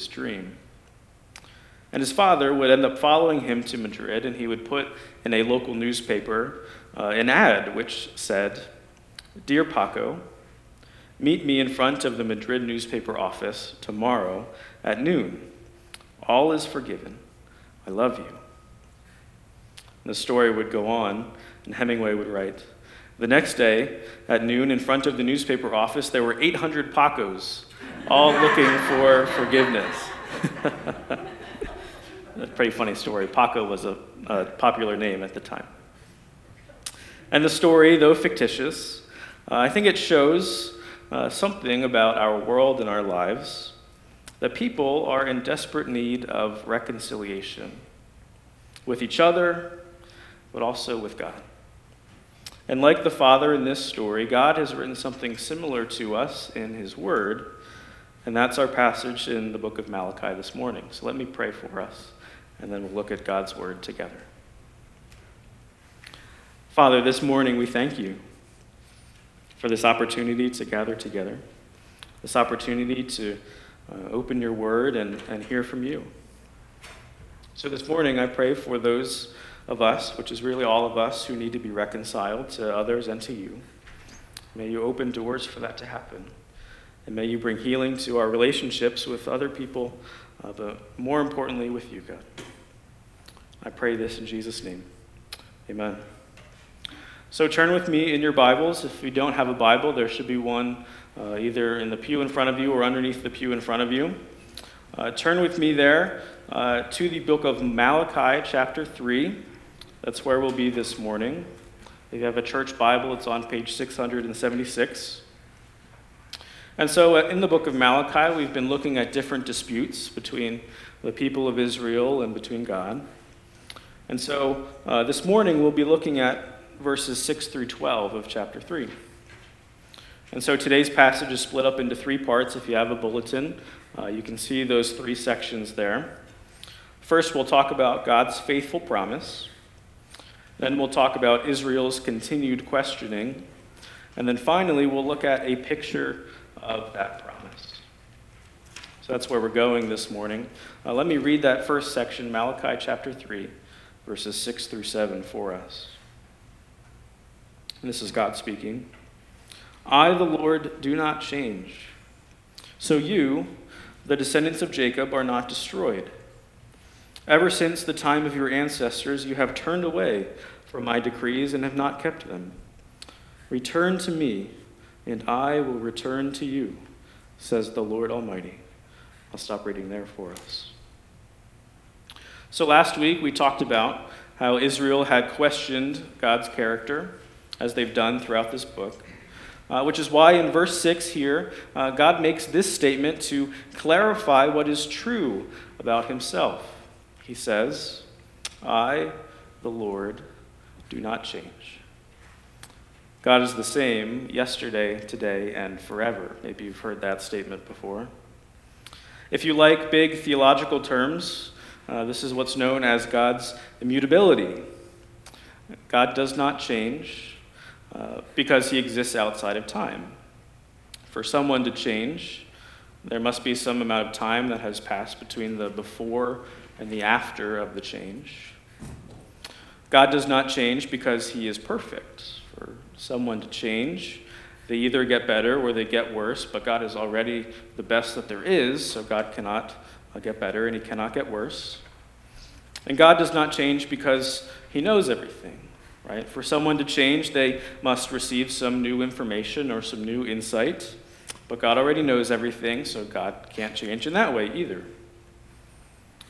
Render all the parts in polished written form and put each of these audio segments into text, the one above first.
his dream. And his father would end up following him to Madrid, and he would put in a local newspaper an ad which said, "Dear Paco, meet me in front of the Madrid newspaper office tomorrow at noon. All is forgiven. I love you." And the story would go on, and Hemingway would write, "The next day, at noon, in front of the newspaper office, there were 800 Pacos, all looking for forgiveness." That's a pretty funny story. Paco was a popular name at the time. And the story, though fictitious, I think it shows something about our world and our lives, that people are in desperate need of reconciliation with each other, but also with God. And like the Father in this story, God has written something similar to us in his word, and that's our passage in the book of Malachi this morning. So let me pray for us, and then we'll look at God's word together. Father, this morning we thank you for this opportunity to gather together, this opportunity to open your word and hear from you. So this morning I pray for those of us, which is really all of us, who need to be reconciled to others and to you. May you open doors for that to happen. And may you bring healing to our relationships with other people, but more importantly with you, God. I pray this in Jesus' name. Amen. So turn with me in your Bibles. If you don't have a Bible, there should be one either in the pew in front of you or underneath the pew in front of you. Turn with me there to the book of Malachi, chapter 3. That's where we'll be this morning. If you have a church Bible, it's on page 676. And so in the book of Malachi, we've been looking at different disputes between the people of Israel and between God. And so this morning, we'll be looking at verses 6 through 12 of chapter 3. And so today's passage is split up into three parts. If you have a bulletin, you can see those three sections there. First, we'll talk about God's faithful promise. Then we'll talk about Israel's continued questioning. And then finally, we'll look at a picture of that promise. So that's where we're going this morning. Let me read that first section, Malachi chapter 3, verses 6 through 7 for us. And this is God speaking. "I, the Lord, do not change. So you, the descendants of Jacob, are not destroyed. Ever since the time of your ancestors, you have turned away from my decrees and have not kept them. Return to me, and I will return to you, says the Lord Almighty." I'll stop reading there for us. So last week we talked about how Israel had questioned God's character, as they've done throughout this book, which is why in verse 6 here, God makes this statement to clarify what is true about himself. He says, "I, the Lord, do not change." God is the same yesterday, today, and forever. Maybe you've heard that statement before. If you like big theological terms, this is what's known as God's immutability. God does not change, because he exists outside of time. For someone to change, there must be some amount of time that has passed between the before and the after of the change. God does not change because he is perfect. For someone to change, they either get better or they get worse, but God is already the best that there is, so God cannot get better and he cannot get worse. And God does not change because he knows everything. Right? For someone to change, they must receive some new information or some new insight. But God already knows everything, so God can't change in that way either.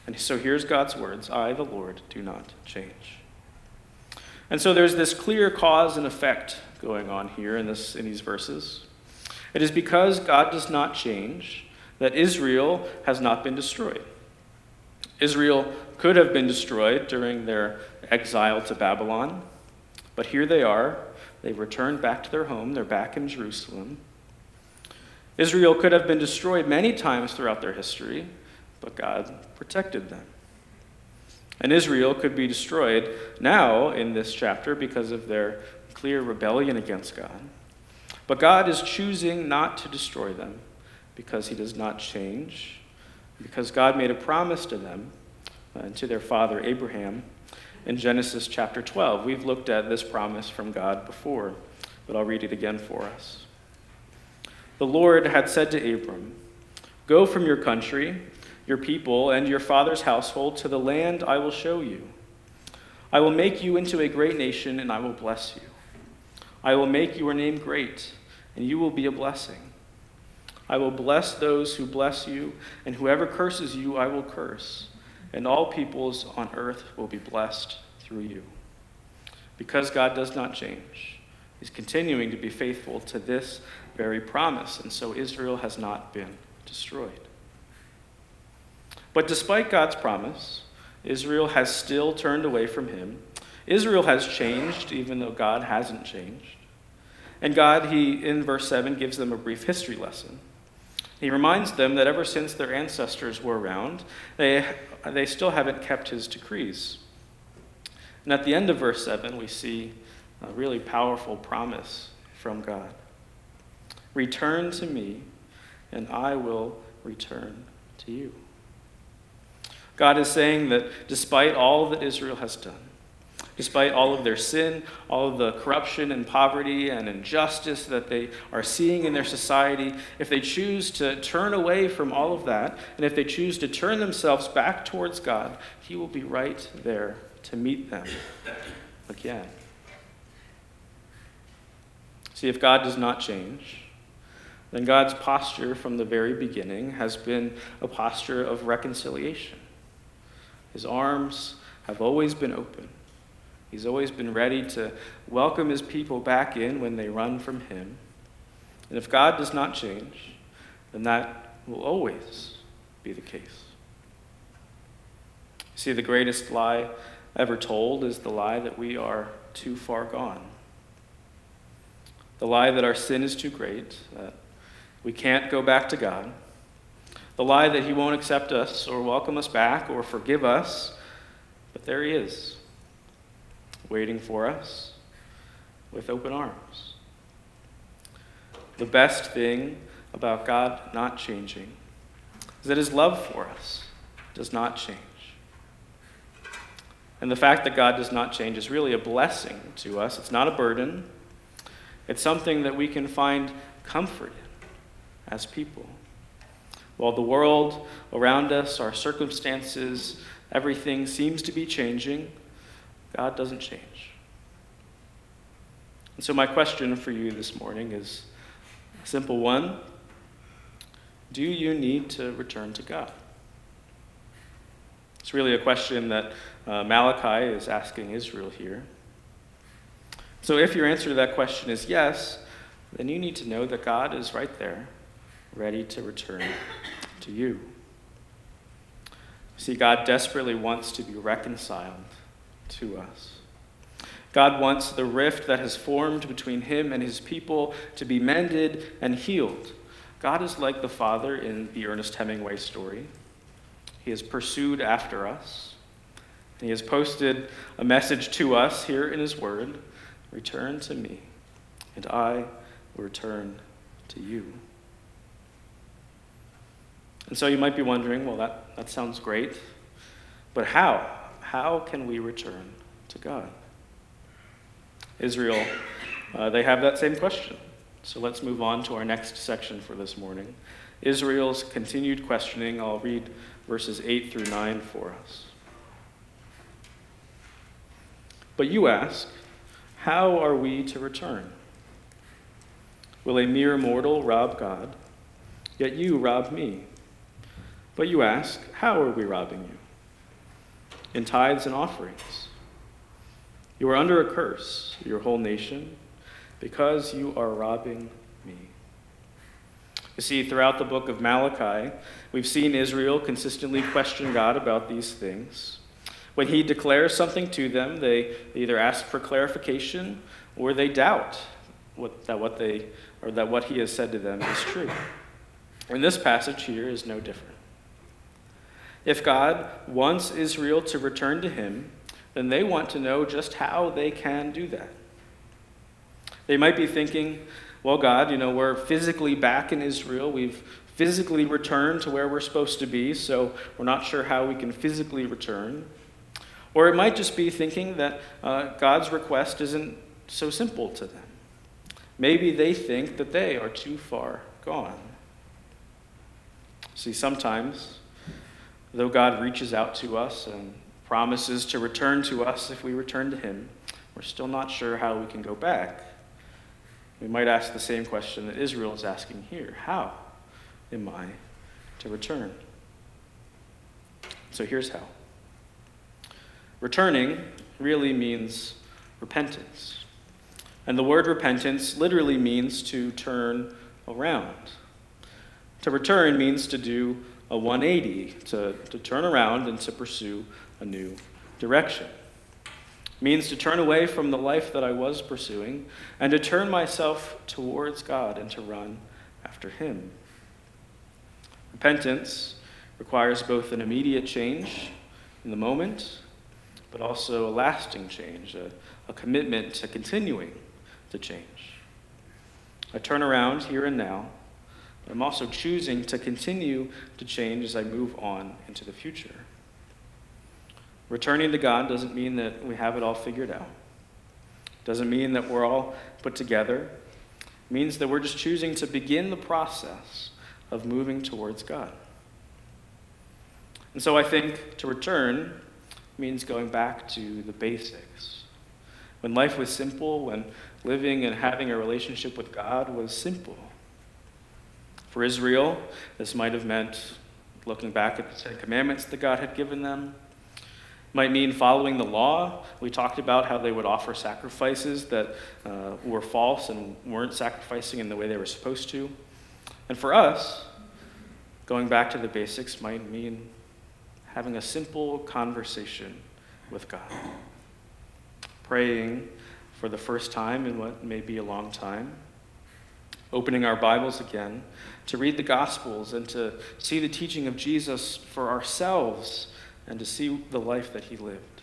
And so here's God's words, "I, the Lord, do not change." And so there's this clear cause and effect going on here in these verses. It is because God does not change that Israel has not been destroyed. Israel could have been destroyed during their exile to Babylon. But here they are. They've returned back to their home. They're back in Jerusalem. Israel could have been destroyed many times throughout their history, but God protected them. And Israel could be destroyed now in this chapter because of their clear rebellion against God. But God is choosing not to destroy them because he does not change, because God made a promise to them and to their father Abraham in Genesis chapter 12. We've looked at this promise from God before, but I'll read it again for us. The Lord had said to Abram, "Go from your country, your people, and your father's household to the land I will show you. I will make you into a great nation, and I will bless you. I will make your name great, and you will be a blessing. I will bless those who bless you, and whoever curses you, I will curse, and all peoples on earth will be blessed through you." Because God does not change, he's continuing to be faithful to this very promise, and so Israel has not been destroyed. But despite God's promise, Israel has still turned away from him. Israel has changed, even though God hasn't changed. And God, he, in verse 7, gives them a brief history lesson. He reminds them that ever since their ancestors were around, they still haven't kept his decrees. And at the end of verse 7, we see a really powerful promise from God. "Return to me, and I will return to you." God is saying that despite all that Israel has done, despite all of their sin, all of the corruption and poverty and injustice that they are seeing in their society, if they choose to turn away from all of that, and if they choose to turn themselves back towards God, he will be right there to meet them again. See, if God does not change, then God's posture from the very beginning has been a posture of reconciliation. His arms have always been open. He's always been ready to welcome his people back in when they run from him. And if God does not change, then that will always be the case. See, the greatest lie ever told is the lie that we are too far gone. The lie that our sin is too great, that we can't go back to God. The lie that he won't accept us or welcome us back or forgive us. But there he is, waiting for us with open arms. The best thing about God not changing is that his love for us does not change. And the fact that God does not change is really a blessing to us. It's not a burden. It's something that we can find comfort in as people. While the world around us, our circumstances, everything seems to be changing, God doesn't change. And so my question for you this morning is a simple one. Do you need to return to God? It's really a question that Malachi is asking Israel here. So if your answer to that question is yes, then you need to know that God is right there, ready to return to you. See, God desperately wants to be reconciled to us. God wants the rift that has formed between him and his people to be mended and healed. God is like the father in the Ernest Hemingway story. He has pursued after us, and he has posted a message to us here in his word: "Return to me, and I will return to you." And so you might be wondering, well, that sounds great, but how? How can we return to God? Israel, they have that same question. So let's move on to our next section for this morning. Israel's continued questioning. I'll read verses 8 through 9 for us. "But you ask, how are we to return? Will a mere mortal rob God? Yet you rob me. But you ask, how are we robbing you? In tithes and offerings. You are under a curse, your whole nation, because you are robbing me." You see, throughout the book of Malachi, we've seen Israel consistently question God about these things. When he declares something to them, they either ask for clarification or they doubt that what he has said to them is true. And this passage here is no different. If God wants Israel to return to him, then they want to know just how they can do that. They might be thinking, well, God, we're physically back in Israel. We've physically return to where we're supposed to be, so we're not sure how we can physically return. Or it might just be thinking that God's request isn't so simple to them. Maybe they think that they are too far gone. See, sometimes, though God reaches out to us and promises to return to us if we return to him, we're still not sure how we can go back. We might ask the same question that Israel is asking here. How am I to return? So here's how. Returning really means repentance. And the word repentance literally means to turn around. To return means to do a 180, to turn around and to pursue a new direction. It means to turn away from the life that I was pursuing and to turn myself towards God and to run after him. Repentance requires both an immediate change in the moment, but also a lasting change, a commitment to continuing to change. I turn around here and now, but I'm also choosing to continue to change as I move on into the future. Returning to God doesn't mean that we have it all figured out. It doesn't mean that we're all put together. It means that we're just choosing to begin the process of moving towards God. And so I think to return means going back to the basics. When life was simple, when living and having a relationship with God was simple. For Israel, this might have meant looking back at the Ten Commandments that God had given them. It might mean following the law. We talked about how they would offer sacrifices that were false and weren't sacrificing in the way they were supposed to. And for us, going back to the basics might mean having a simple conversation with God. Praying for the first time in what may be a long time. Opening our Bibles again to read the Gospels and to see the teaching of Jesus for ourselves and to see the life that he lived.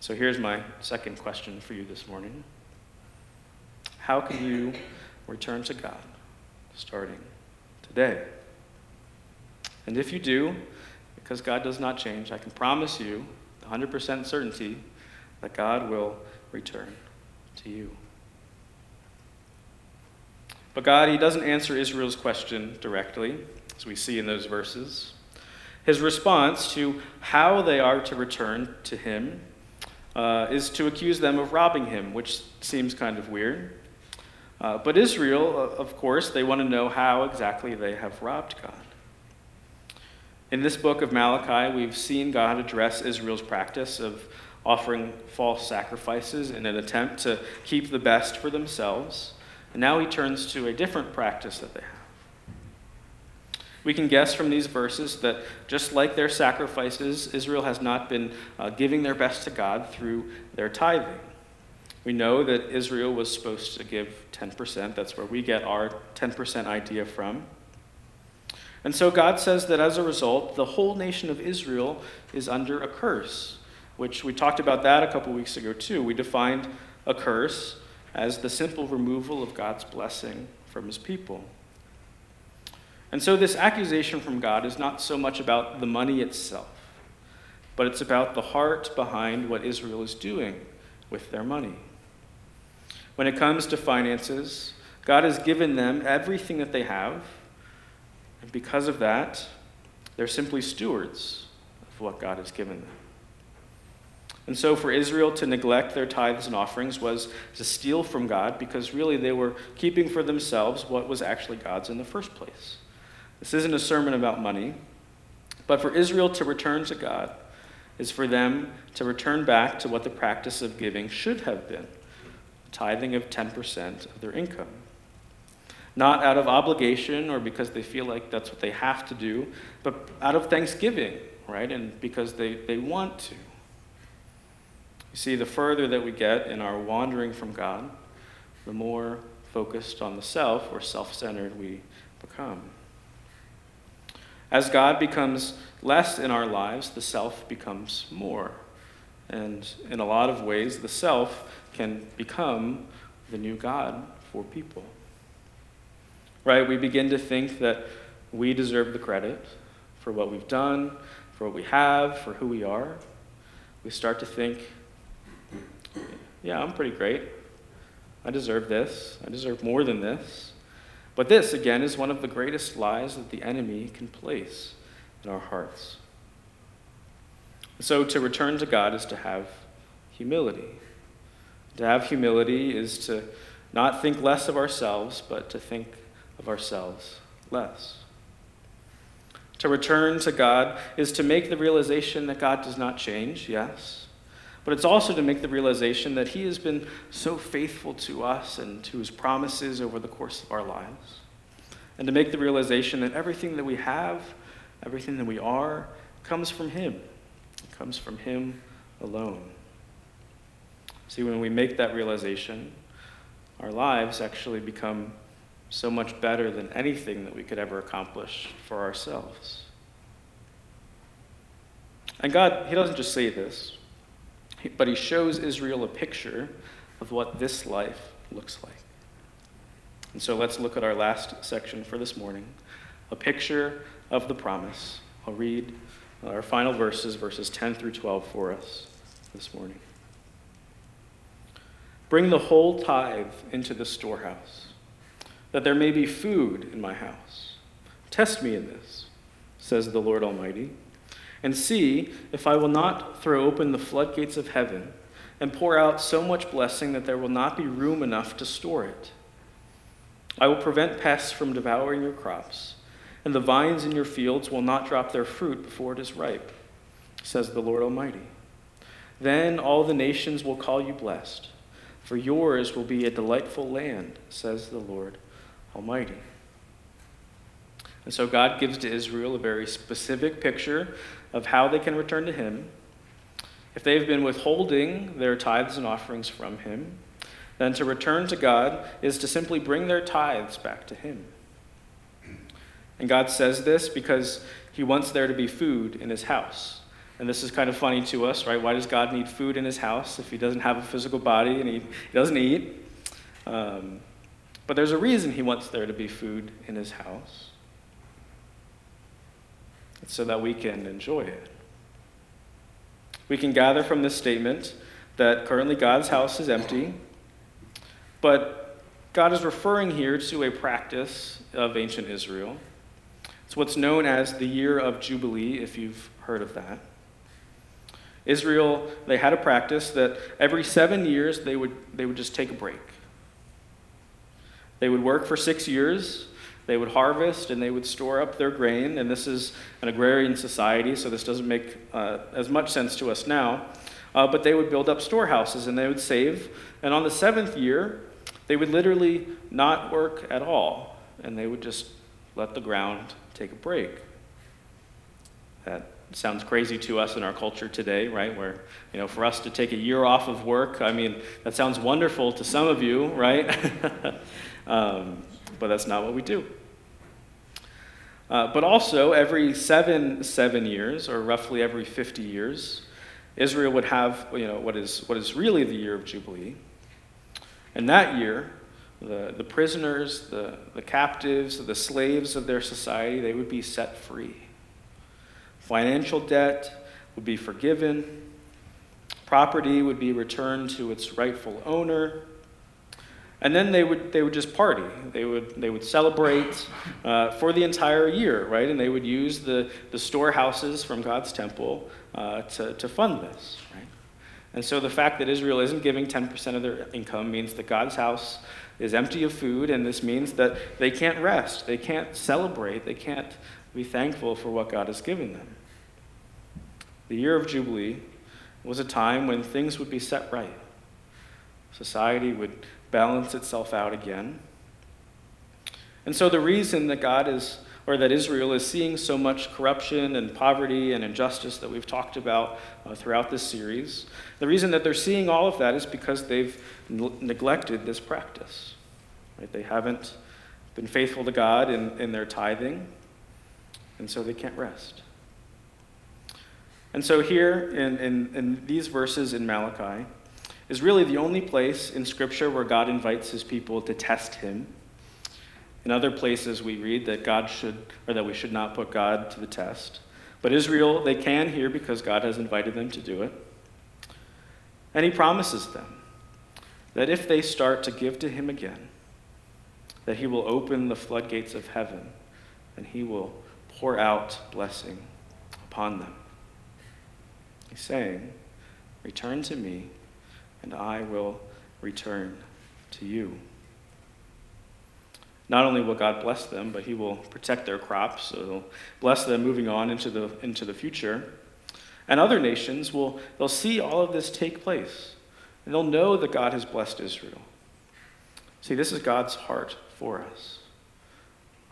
So here's my second question for you this morning. How can you return to God starting today? And if you do, because God does not change, I can promise you 100% certainty that God will return to you. But God, he doesn't answer Israel's question directly, as we see in those verses. His response to how they are to return to him is to accuse them of robbing him, which seems kind of weird. But Israel, of course, they want to know how exactly they have robbed God. In this book of Malachi, we've seen God address Israel's practice of offering false sacrifices in an attempt to keep the best for themselves. And now he turns to a different practice that they have. We can guess from these verses that just like their sacrifices, Israel has not been giving their best to God through their tithing. We know that Israel was supposed to give 10%. That's where we get our 10% idea from. And so God says that as a result, the whole nation of Israel is under a curse, which we talked about that a couple weeks ago too. We defined a curse as the simple removal of God's blessing from his people. And so this accusation from God is not so much about the money itself, but it's about the heart behind what Israel is doing with their money. When it comes to finances, God has given them everything that they have, and because of that, they're simply stewards of what God has given them. And so for Israel to neglect their tithes and offerings was to steal from God, because really they were keeping for themselves what was actually God's in the first place. This isn't a sermon about money, but for Israel to return to God is for them to return back to what the practice of giving should have been, tithing of 10% of their income. Not out of obligation or because they feel like that's what they have to do, but out of thanksgiving, right? And because they want to. You see, the further that we get in our wandering from God, the more focused on the self or self-centered we become. As God becomes less in our lives, the self becomes more. And in a lot of ways, the self can become the new God for people. right? We begin to think that we deserve the credit for what we've done, for what we have, for who we are. We start to think, yeah, I'm pretty great. I deserve this. I deserve more than this. But this, again, is one of the greatest lies that the enemy can place in our hearts. So to return to God is to have humility. To have humility is to not think less of ourselves, but to think of ourselves less. To return to God is to make the realization that God does not change, yes, but it's also to make the realization that he has been so faithful to us and to his promises over the course of our lives, and to make the realization that everything that we have, everything that we are, comes from him. It comes from him alone. See, when we make that realization, our lives actually become so much better than anything that we could ever accomplish for ourselves. And God, he doesn't just say this, but he shows Israel a picture of what this life looks like. And so let's look at our last section for this morning, a picture of the promise. I'll read our final verses, verses 10 through 12 for us this morning. Bring the whole tithe into the storehouse, that there may be food in my house. Test me in this, says the Lord Almighty, and see if I will not throw open the floodgates of heaven and pour out so much blessing that there will not be room enough to store it. I will prevent pests from devouring your crops, and the vines in your fields will not drop their fruit before it is ripe, says the Lord Almighty. Then all the nations will call you blessed, for yours will be a delightful land, says the Lord Almighty. And so God gives to Israel a very specific picture of how they can return to him. If they've been withholding their tithes and offerings from him, then to return to God is to simply bring their tithes back to him. And God says this because he wants there to be food in his house. And this is kind of funny to us, right? Why does God need food in his house if he doesn't have a physical body and he doesn't eat? But there's a reason he wants there to be food in his house. It's so that we can enjoy it. We can gather from this statement that currently God's house is empty, but God is referring here to a practice of ancient Israel. It's what's known as the year of Jubilee, if you've heard of that. Israel, they had a practice that every 7 years they would just take a break. They would work for 6 years. They would harvest and they would store up their grain, and this is an agrarian society, so this doesn't make as much sense to us now, but they would build up storehouses and they would save, and on the 7th year, they would literally not work at all, and they would just let the ground take a break. That sounds crazy to us in our culture today, right? Where, for us to take a year off of work, I mean, that sounds wonderful to some of you, right? But that's not what we do. But also, every seven years, or roughly every 50 years, Israel would have, what is really the year of Jubilee. And that year, the prisoners, the captives, the slaves of their society, they would be set free. Financial debt would be forgiven. Property would be returned to its rightful owner. And then they would just party. They would celebrate for the entire year, right? And they would use the storehouses from God's temple to fund this, right? And so the fact that Israel isn't giving 10% of their income means that God's house is empty of food, and this means that they can't rest, they can't celebrate, they can't be thankful for what God has given them. The year of Jubilee was a time when things would be set right. Society would balance itself out again. And so the reason that that Israel is seeing so much corruption and poverty and injustice that we've talked about throughout this series, the reason that they're seeing all of that is because they've neglected this practice. Right? They haven't been faithful to God in their tithing, and so they can't rest. And so here in these verses in Malachi, is really the only place in Scripture where God invites his people to test him. In other places we read that we should not put God to the test. But Israel, they can here because God has invited them to do it. And he promises them that if they start to give to him again, that he will open the floodgates of heaven and he will pour out blessing upon them. He's saying, return to me and I will return to you. Not only will God bless them, but he will protect their crops, so he'll bless them moving on into the future. And other nations they'll see all of this take place, and they'll know that God has blessed Israel. See, this is God's heart for us.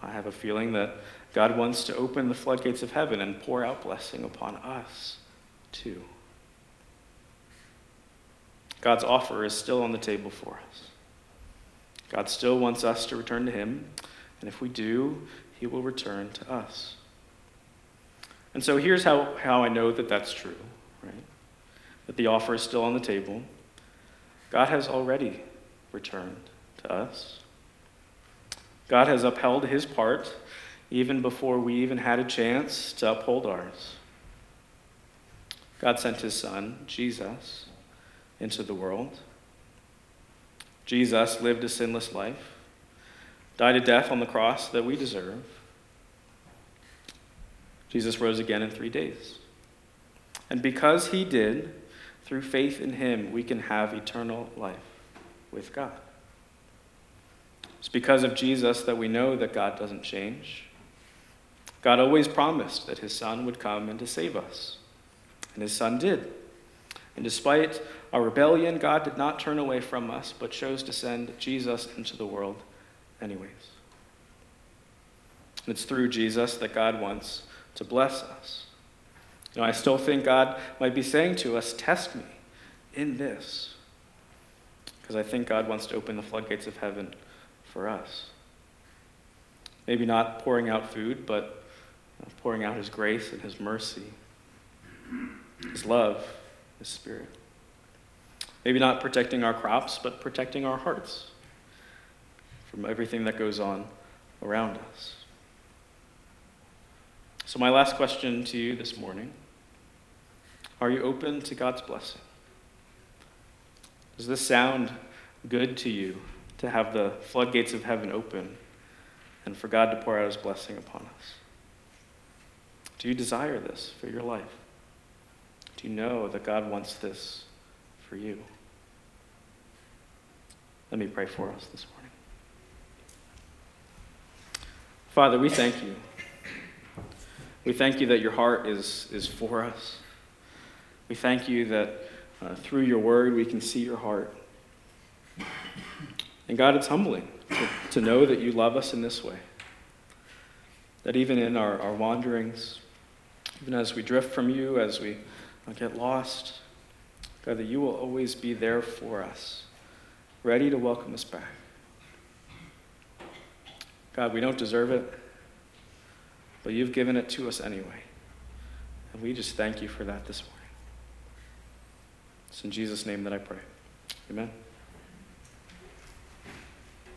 I have a feeling that God wants to open the floodgates of heaven and pour out blessing upon us too. God's offer is still on the table for us. God still wants us to return to him, and if we do, he will return to us. And so here's how I know that that's true, right? That the offer is still on the table. God has already returned to us. God has upheld his part even before we even had a chance to uphold ours. God sent his son, Jesus, into the world. Jesus lived a sinless life, died a death on the cross that we deserve. Jesus rose again in 3 days. And because he did, through faith in him, we can have eternal life with God. It's because of Jesus that we know that God doesn't change. God always promised that his son would come and to save us, and his son did. And despite our rebellion, God did not turn away from us, but chose to send Jesus into the world anyways. And it's through Jesus that God wants to bless us. You know, I still think God might be saying to us, test me in this, because I think God wants to open the floodgates of heaven for us. Maybe not pouring out food, but pouring out his grace and his mercy, his love, his spirit. Maybe not protecting our crops, but protecting our hearts from everything that goes on around us. So my last question to you this morning, are you open to God's blessing? Does this sound good to you, to have the floodgates of heaven open and for God to pour out his blessing upon us? Do you desire this for your life? Do you know that God wants this for you? Let me pray for us this morning. Father, we thank you. We thank you that your heart is for us. We thank you that through your word we can see your heart. And God, it's humbling to know that you love us in this way. That even in our wanderings, even as we drift from you, as we get lost, God, that you will always be there for us, ready to welcome us back. God, we don't deserve it, but you've given it to us anyway. And we just thank you for that this morning. It's in Jesus' name that I pray. Amen.